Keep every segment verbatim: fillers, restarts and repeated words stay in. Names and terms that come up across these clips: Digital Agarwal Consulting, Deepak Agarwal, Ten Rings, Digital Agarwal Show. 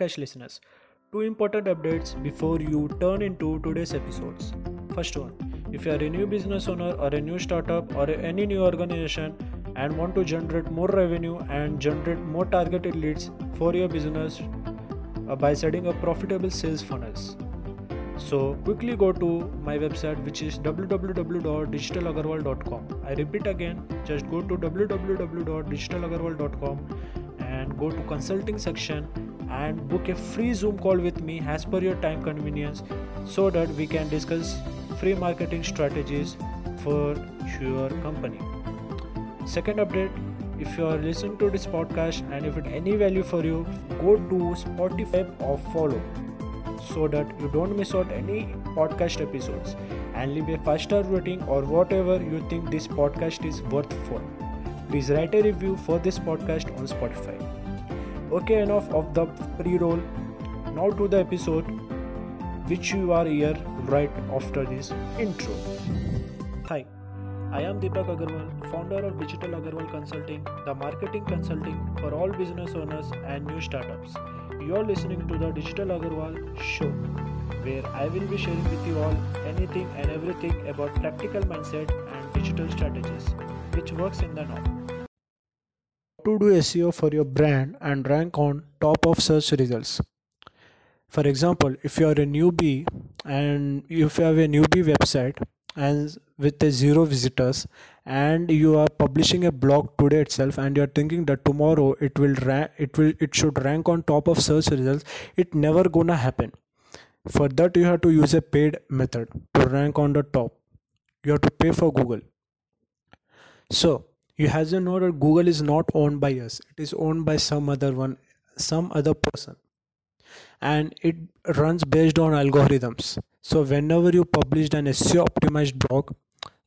Cash listeners, two important updates before you turn into today's episodes. First one, if you are a new business owner or a new startup or any new organization and want to generate more revenue and generate more targeted leads for your business by setting up profitable sales funnels. So quickly go to my website, which is w w w dot digital agarwal dot com. I repeat again, just go to w w w dot digital agarwal dot com and go to consulting section and book a free Zoom call with me as per your time convenience, so that we can discuss free marketing strategies for your company. Second update, if you are listening to this podcast and if it any value for you, go to Spotify or follow, so that you don't miss out any podcast episodes, and leave a five star rating or whatever you think this podcast is worth for. Please write a review for this podcast on Spotify. Okay, enough of the pre-roll, now to the episode which you are here right after this intro. Hi, I am Deepak Agarwal, founder of Digital Agarwal Consulting, the marketing consulting for all business owners and new startups. You are listening to the Digital Agarwal Show, where I will be sharing with you all anything and everything about practical mindset and digital strategies, which works in the norm. To do S E O for your brand and rank on top of search results. For example, if you are a newbie and if you have a newbie website and with a zero visitors and you are publishing a blog today itself and you are thinking that tomorrow it will ra- it will it should rank on top of search results, it never gonna happen. For that you have to use a paid method to rank on the top. You have to pay for Google. So you have to know that Google is not owned by us, it is owned by some other one, some other person, and it runs based on algorithms. So whenever you published an S E O optimized blog,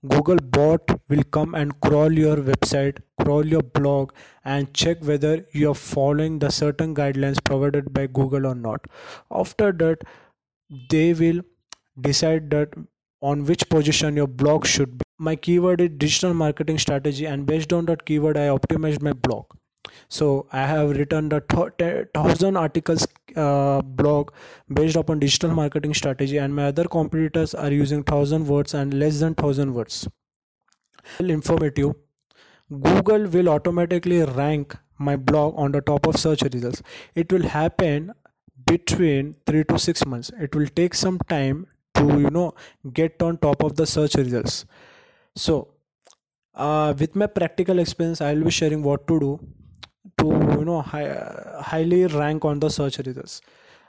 Google bot will come and crawl your website, crawl your blog and check whether you are following the certain guidelines provided by Google or not. After that, they will decide that on which position your blog should be. My keyword is digital marketing strategy, and based on that keyword, I optimized my blog. So I have written the thousand articles uh, blog based upon digital marketing strategy, and my other competitors are using thousand words and less than thousand words. Informative. Google will automatically rank my blog on the top of search results. It will happen between three to six months. It will take some time to you know get on top of the search results. So uh, with my practical experience, I will be sharing what to do to you know high, uh, highly rank on the search results,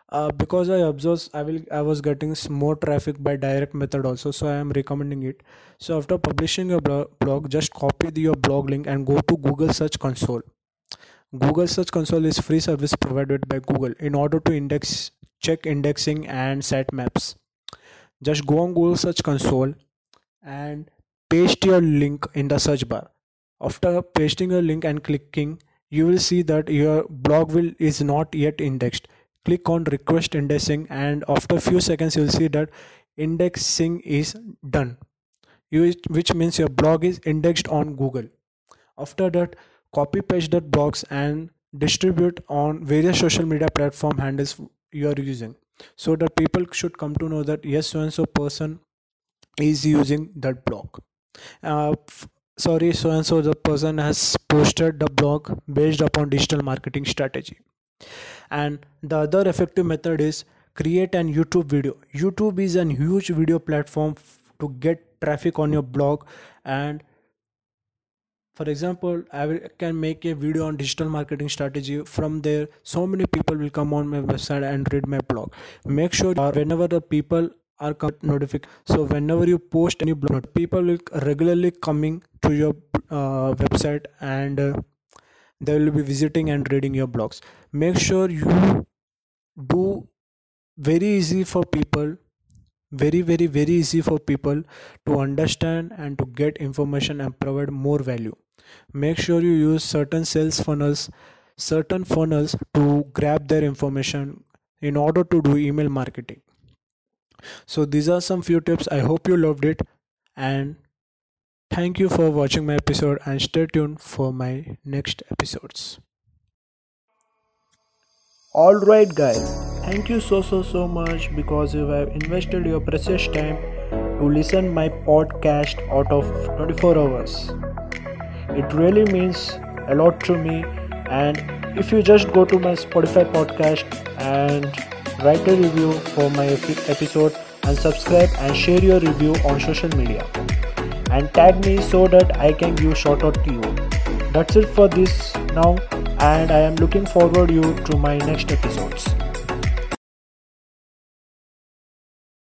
uh, because I observed I will I was getting more traffic by direct method also, so I am recommending it. So after publishing your blog, just copy the, your blog link and go to Google Search Console. Google Search Console is free service provided by Google in order to index, check indexing and sitemaps. Just go on Google Search Console and paste your link in the search bar. After pasting your link and clicking, you will see that your blog will is not yet indexed. Click on request indexing and after few seconds you will see that indexing is done, you, which means your blog is indexed on Google. After that, copy paste that blogs and distribute on various social media platform handles you are using, so that people should come to know that yes, so and so person is using that blog. Uh, f- Sorry, so and so the person has posted the blog based upon digital marketing strategy. And the other effective method is create an YouTube video. YouTube is a huge video platform f- to get traffic on your blog. And for example, I will, can make a video on digital marketing strategy. From there, so many people will come on my website and read my blog. Make sure that whenever the people are notified, so whenever you post any blog, people will regularly coming to your uh, website and uh, they will be visiting and reading your blogs. Make sure you do very easy for people, very very very easy for people to understand and to get information and provide more value. Make sure you use certain sales funnels, certain funnels to grab their information in order to do email marketing. So these are some few tips. I hope you loved it, and thank you for watching my episode and stay tuned for my next episodes. Alright guys, thank you so so so much because you have invested your precious time to listen my podcast out of twenty-four hours. It really means a lot to me, and if you just go to my Spotify podcast and write a review for my episode and subscribe and share your review on social media and tag me so that I can give shout out to you. That's it for this now, and I am looking forward you to my next episodes.